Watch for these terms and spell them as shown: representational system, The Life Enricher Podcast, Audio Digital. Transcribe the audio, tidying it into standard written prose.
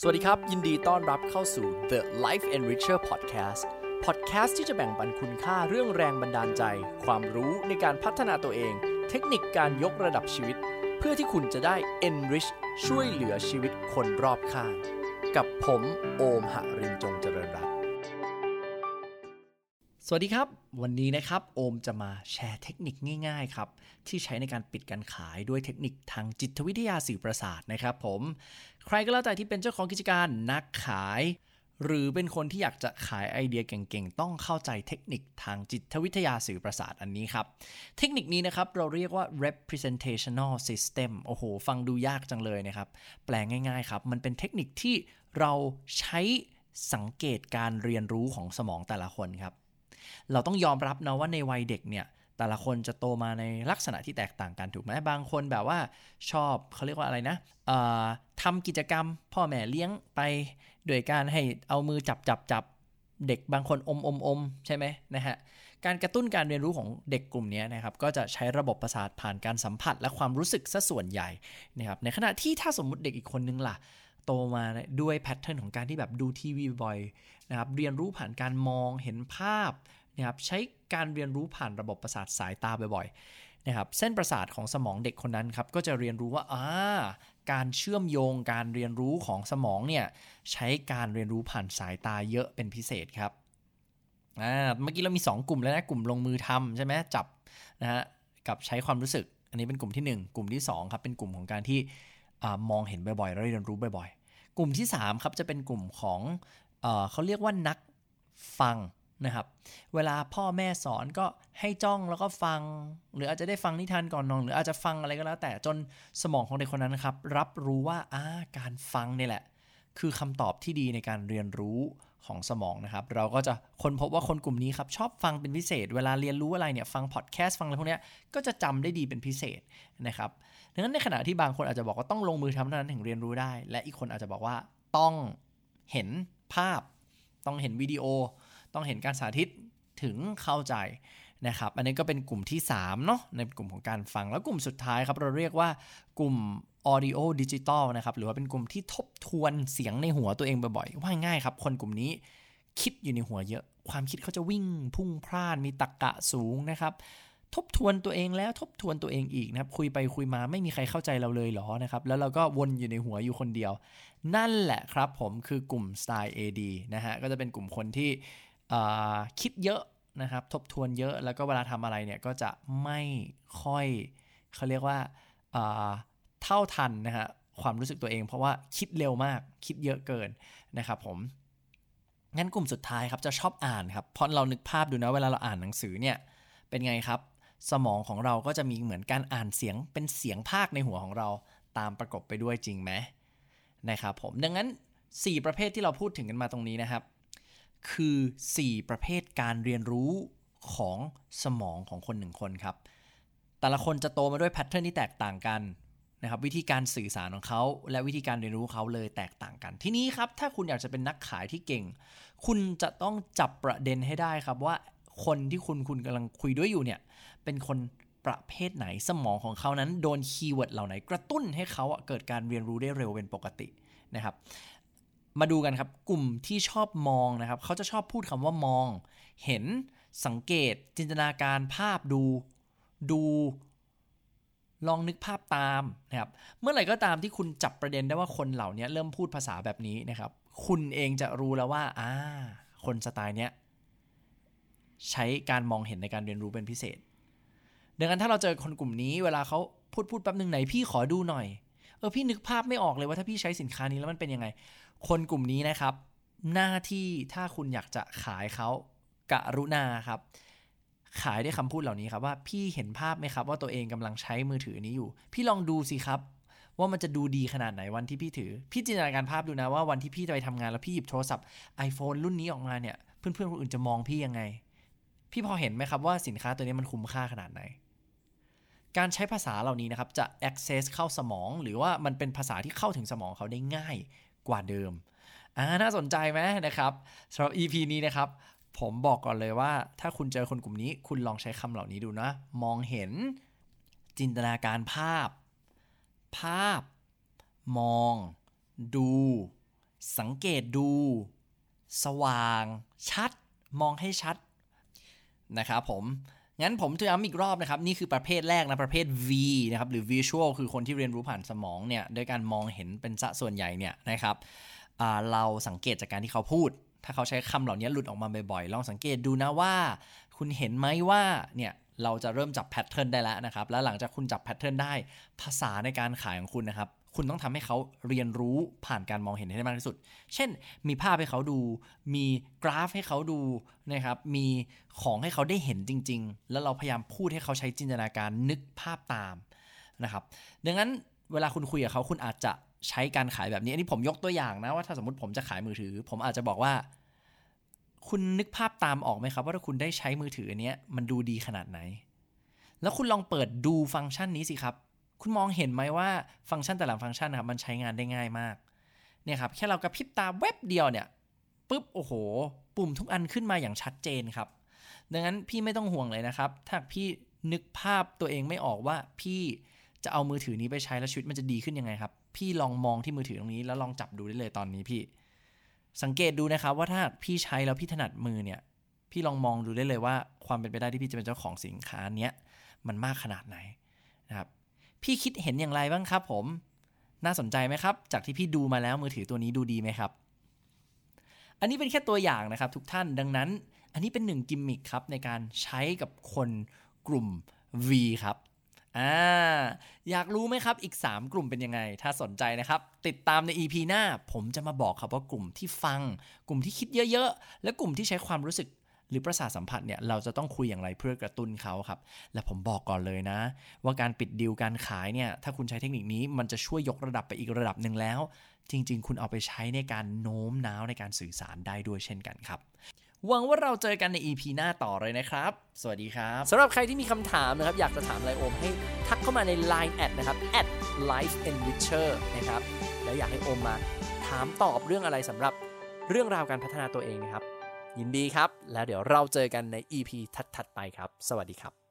สวัสดีครับยินดีต้อนรับเข้าสู่ The Life Enricher Podcast ที่จะแบ่งปันคุณค่าเรื่องแรงบันดาลใจความรู้ในการพัฒนาตัวเองเทคนิคการยกระดับชีวิตเพื่อที่คุณจะได้ enrich ช่วยเหลือชีวิตคนรอบข้างกับผมโอมหรินทร์จงเจริญรัตน์สวัสดีครับวันนี้นะครับโอมจะมาแชร์เทคนิคง่ายๆครับที่ใช้ในการปิดการขายด้วยเทคนิคทางจิตวิทยาสื่อประสาทนะครับผมใครก็แล้วแต่ที่เป็นเจ้าของกิจการนักขายหรือเป็นคนที่อยากจะขายไอเดียเก่งๆต้องเข้าใจเทคนิคทางจิตวิทยาสื่อประสาทอันนี้ครับเทคนิคนี้นะครับเราเรียกว่า representational system โอ้โหฟังดูยากจังเลยนะครับแปลง่ายๆครับมันเป็นเทคนิคที่เราใช้สังเกตการเรียนรู้ของสมองแต่ละคนครับเราต้องยอมรับนะว่าในวัยเด็กเนี่ยแต่ละคนจะโตมาในลักษณะที่แตกต่างกันถูกไหมบางคนแบบว่าชอบเขาเรียกว่าอะไรนะทำกิจกรรมพ่อแม่เลี้ยงไปโดยการให้เอามือจับเด็กบางคนอมใช่ไหมนะฮะการกระตุ้นการเรียนรู้ของเด็กกลุ่มนี้นะครับก็จะใช้ระบบประสาทผ่านการสัมผัสและความรู้สึกซะส่วนใหญ่นะครับในขณะที่ถ้าสมมุติเด็กอีกคนนึงล่ะโตมาด้วยแพทเทิร์นของการที่แบบดูทีวีบ่อยนะครับเรียนรู้ผ่านการมองเห็นภาพนะครับใช้การเรียนรู้ผ่านระบบประสาทสายตาบ่อยๆนะครับเส้นประสาทของสมองเด็กคนนั้นครับก็จะเรียนรู้ว่าการเชื่อมโยงการเรียนรู้ของสมองเนี่ยใช้การเรียนรู้ผ่านสายตาเยอะเป็นพิเศษครับเมื่อกี้เรามี2กลุ่มแล้วนะกลุ่มลงมือทำใช่ไหมจับนะฮะกับใช้ความรู้สึกอันนี้เป็นกลุ่มที่1กลุ่มที่2ครับเป็นกลุ่มของการที่มองเห็นบ่อยๆแล้วเรียนรู้บ่อยๆกลุ่มที่3ครับจะเป็นกลุ่มของเขาเรียกว่านักฟังนะครับเวลาพ่อแม่สอนก็ให้จ้องแล้วก็ฟังหรืออาจจะได้ฟังนิทานก่อนนอนหรืออาจจะฟังอะไรก็แล้วแต่จนสมองของเด็กคนนั้นนะครับรับรู้ว่าการฟังนี่แหละคือคำตอบที่ดีในการเรียนรู้ของสมองนะครับเราก็จะค้นพบว่าคนกลุ่มนี้ครับชอบฟังเป็นพิเศษเวลาเรียนรู้อะไรเนี่ยฟังพอดแคสต์ฟังอะไรพวกนี้ก็จะจำได้ดีเป็นพิเศษนะครับดังนั้นในขณะที่บางคนอาจจะบอกว่าต้องลงมือทำเท่านั้นถึงเรียนรู้ได้และอีกคนอาจจะบอกว่าต้องเห็นภาพต้องเห็นวิดีโอต้องเห็นการสาธิตถึงเข้าใจนะครับอันนี้ก็เป็นกลุ่มที่3เนาะในกลุ่มของการฟังแล้วกลุ่มสุดท้ายครับเราเรียกว่ากลุ่ม Audio Digital นะครับหรือว่าเป็นกลุ่มที่ทบทวนเสียงในหัวตัวเองบ่อยๆว่าง่ายครับคนกลุ่มนี้คิดอยู่ในหัวเยอะความคิดเขาจะวิ่งพุ่งพล่านมีตรรกะสูงนะครับทบทวนตัวเองแล้วทบทวนตัวเองอีกนะครับคุยไปคุยมาไม่มีใครเข้าใจเราเลยหรอนะครับแล้วเราก็วนอยู่ในหัวอยู่คนเดียวนั่นแหละครับผมคือกลุ่ม Style AD นะฮะก็จะเป็นกลุ่มคนที่คิดเยอะนะครับทบทวนเยอะแล้วก็เวลาทำอะไรเนี่ยก็จะไม่ค่อยเขาเรียกว่าเท่าทันนะฮะความรู้สึกตัวเองเพราะว่าคิดเร็วมากคิดเยอะเกินนะครับผมงั้นกลุ่มสุดท้ายครับจะชอบอ่านครับพอเรานึกภาพดูนะเวลาเราอ่านหนังสือเนี่ยเป็นไงครับสมองของเราก็จะมีเหมือนการอ่านเสียงเป็นเสียงภาคในหัวของเราตามประกบไปด้วยจริงไหมนะครับผมดังนั้น4ประเภทที่เราพูดถึงกันมาตรงนี้นะครับคือ4ประเภทการเรียนรู้ของสมองของคน1คนครับแต่ละคนจะโตมาด้วยแพทเทิร์นที่แตกต่างกันนะครับวิธีการสื่อสารของเขาและวิธีการเรียนรู้เขาเลยแตกต่างกันทีนี้ครับถ้าคุณอยากจะเป็นนักขายที่เก่งคุณจะต้องจับประเด็นให้ได้ครับว่าคนที่คุณกำลังคุยด้วยอยู่เนี่ยเป็นคนประเภทไหนสมองของเขานั้นโดนคีย์เวิร์ดเหล่าไหนกระตุ้นให้เขาเกิดการเรียนรู้ได้เร็วเป็นปกตินะครับมาดูกันครับกลุ่มที่ชอบมองนะครับเขาจะชอบพูดคำว่ามองเห็นสังเกตจินตนาการภาพดูลองนึกภาพตามนะครับเมื่อไหร่ก็ตามที่คุณจับประเด็นได้ว่าคนเหล่านี้เริ่มพูดภาษาแบบนี้นะครับคุณเองจะรู้แล้วว่าคนสไตล์เนี้ยใช้การมองเห็นในการเรียนรู้เป็นพิเศษดังนั้นถ้าเราเจอคนกลุ่มนี้เวลาเขาพูดแป๊บนึงไหนพี่ขอดูหน่อยพี่นึกภาพไม่ออกเลยว่าถ้าพี่ใช้สินค้านี้แล้วมันเป็นยังไงคนกลุ่มนี้นะครับหน้าที่ถ้าคุณอยากจะขายเขากรุณาครับขายด้วยคำพูดเหล่านี้ครับว่าพี่เห็นภาพไหมครับว่าตัวเองกำลังใช้มือถือนี้อยู่พี่ลองดูสิครับว่ามันจะดูดีขนาดไหนวันที่พี่ถือพี่จินตนาการภาพดูนะว่าวันที่พี่จะไปทำงานแล้วพี่หยิบโทรศัพท์ iPhone รุ่นนี้ออกมาเนี่ยเพื่อนคนอื่นจะมองพี่ยังไงพี่พอเห็นไหมครับว่าสินค้าตัวนี้มันคุ้มค่าขนาดไหนการใช้ภาษาเหล่านี้นะครับจะ access เข้าสมองหรือว่ามันเป็นภาษาที่เข้าถึงสมองเขาได้ง่ายกว่าเดิมน่าสนใจไหมนะครับสำหรับ EP นี้นะครับผมบอกก่อนเลยว่าถ้าคุณเจอคนกลุ่มนี้คุณลองใช้คำเหล่านี้ดูนะมองเห็นจินตนาการภาพมองดู สังเกตดูสว่างชัดมองให้ชัดนะครับผมงั้นผมจะย้ำอีกรอบนะครับนี่คือประเภทแรกนะประเภท V นะครับหรือ Visual คือคนที่เรียนรู้ผ่านสมองเนี่ยโดยการมองเห็นเป็นซะส่วนใหญ่เนี่ยนะครับเราสังเกตจากการที่เขาพูดถ้าเขาใช้คำเหล่านี้หลุดออกมาบ่อยๆลองสังเกตดูนะว่าคุณเห็นไหมว่าเนี่ยเราจะเริ่มจับแพทเทิร์นได้แล้วนะครับแล้วหลังจากคุณจับแพทเทิร์นได้ภาษาในการขายของคุณนะครับคุณต้องทำให้เขาเรียนรู้ผ่านการมองเห็นให้ได้มากที่สุดเช่นมีภาพให้เขาดูมีกราฟให้เขาดูนะครับมีของให้เขาได้เห็นจริงๆแล้วเราพยายามพูดให้เขาใช้จินตนาการนึกภาพตามนะครับดังนั้นเวลาคุณคุยกับเขาคุณอาจจะใช้การขายแบบนี้อันนี้ผมยกตัวอย่างนะว่าถ้าสมมติผมจะขายมือถือผมอาจจะบอกว่าคุณนึกภาพตามออกไหมครับว่าถ้าคุณได้ใช้มือถืออันนี้มันดูดีขนาดไหนแล้วคุณลองเปิดดูฟังก์ชันนี้สิครับคุณมองเห็นไหมว่าฟังก์ชันแต่ละฟังก์ชันนะครับมันใช้งานได้ง่ายมากเนี่ยครับแค่เรากระพริบตาแวบเดียวเนี่ยปึ๊บโอ้โหปุ่มทุกอันขึ้นมาอย่างชัดเจนครับดังนั้นพี่ไม่ต้องห่วงเลยนะครับถ้าพี่นึกภาพตัวเองไม่ออกว่าพี่จะเอามือถือนี้ไปใช้แล้วชีวิตมันจะดีขึ้นยังไงครับพี่ลองมองที่มือถือตรงนี้แล้วลองจับดูได้เลยตอนนี้พี่สังเกตดูนะครับว่าถ้าพี่ใช้แล้วพี่ถนัดมือเนี่ยพี่ลองมองดูได้เลยว่าความเป็นไปได้ที่พี่จะเป็นเจ้าของสินค้าเนี้ยมันมากขนาดไหนนะครับพี่คิดเห็นอย่างไรบ้างครับผมน่าสนใจไหมครับจากที่พี่ดูมาแล้วมือถือตัวนี้ดูดีไหมครับอันนี้เป็นแค่ตัวอย่างนะครับทุกท่านดังนั้นอันนี้เป็นหนึ่งกิมมิคครับในการใช้กับคนกลุ่ม V ครับอยากรู้ไหมครับอีก3กลุ่มเป็นยังไงถ้าสนใจนะครับติดตามใน EP หน้าผมจะมาบอกครับว่ากลุ่มที่ฟังกลุ่มที่คิดเยอะๆและกลุ่มที่ใช้ความรู้สึกหรือประสาทสัมผัสเนี่ยเราจะต้องคุยอย่างไรเพื่อกระตุ้นเขาครับและผมบอกก่อนเลยนะว่าการปิดดีลการขายเนี่ยถ้าคุณใช้เทคนิคนี้มันจะช่วยยกระดับไปอีกระดับนึงแล้วจริงๆคุณเอาไปใช้ในการโน้มน้าวในการสื่อสารได้ด้วยเช่นกันครับหวังว่าเราเจอกันใน EP หน้าต่อเลยนะครับสวัสดีครับสำหรับใครที่มีคำถามนะครับอยากจะถามอะไรโอมให้ทักเข้ามาใน LINE แอดนะครับ @lifeenricher นะครับแล้วอยากให้โอมมาถามตอบเรื่องอะไรสำหรับเรื่องราวการพัฒนาตัวเองนะครับยินดีครับแล้วเดี๋ยวเราเจอกันใน EP ถัดๆไปครับสวัสดีครับ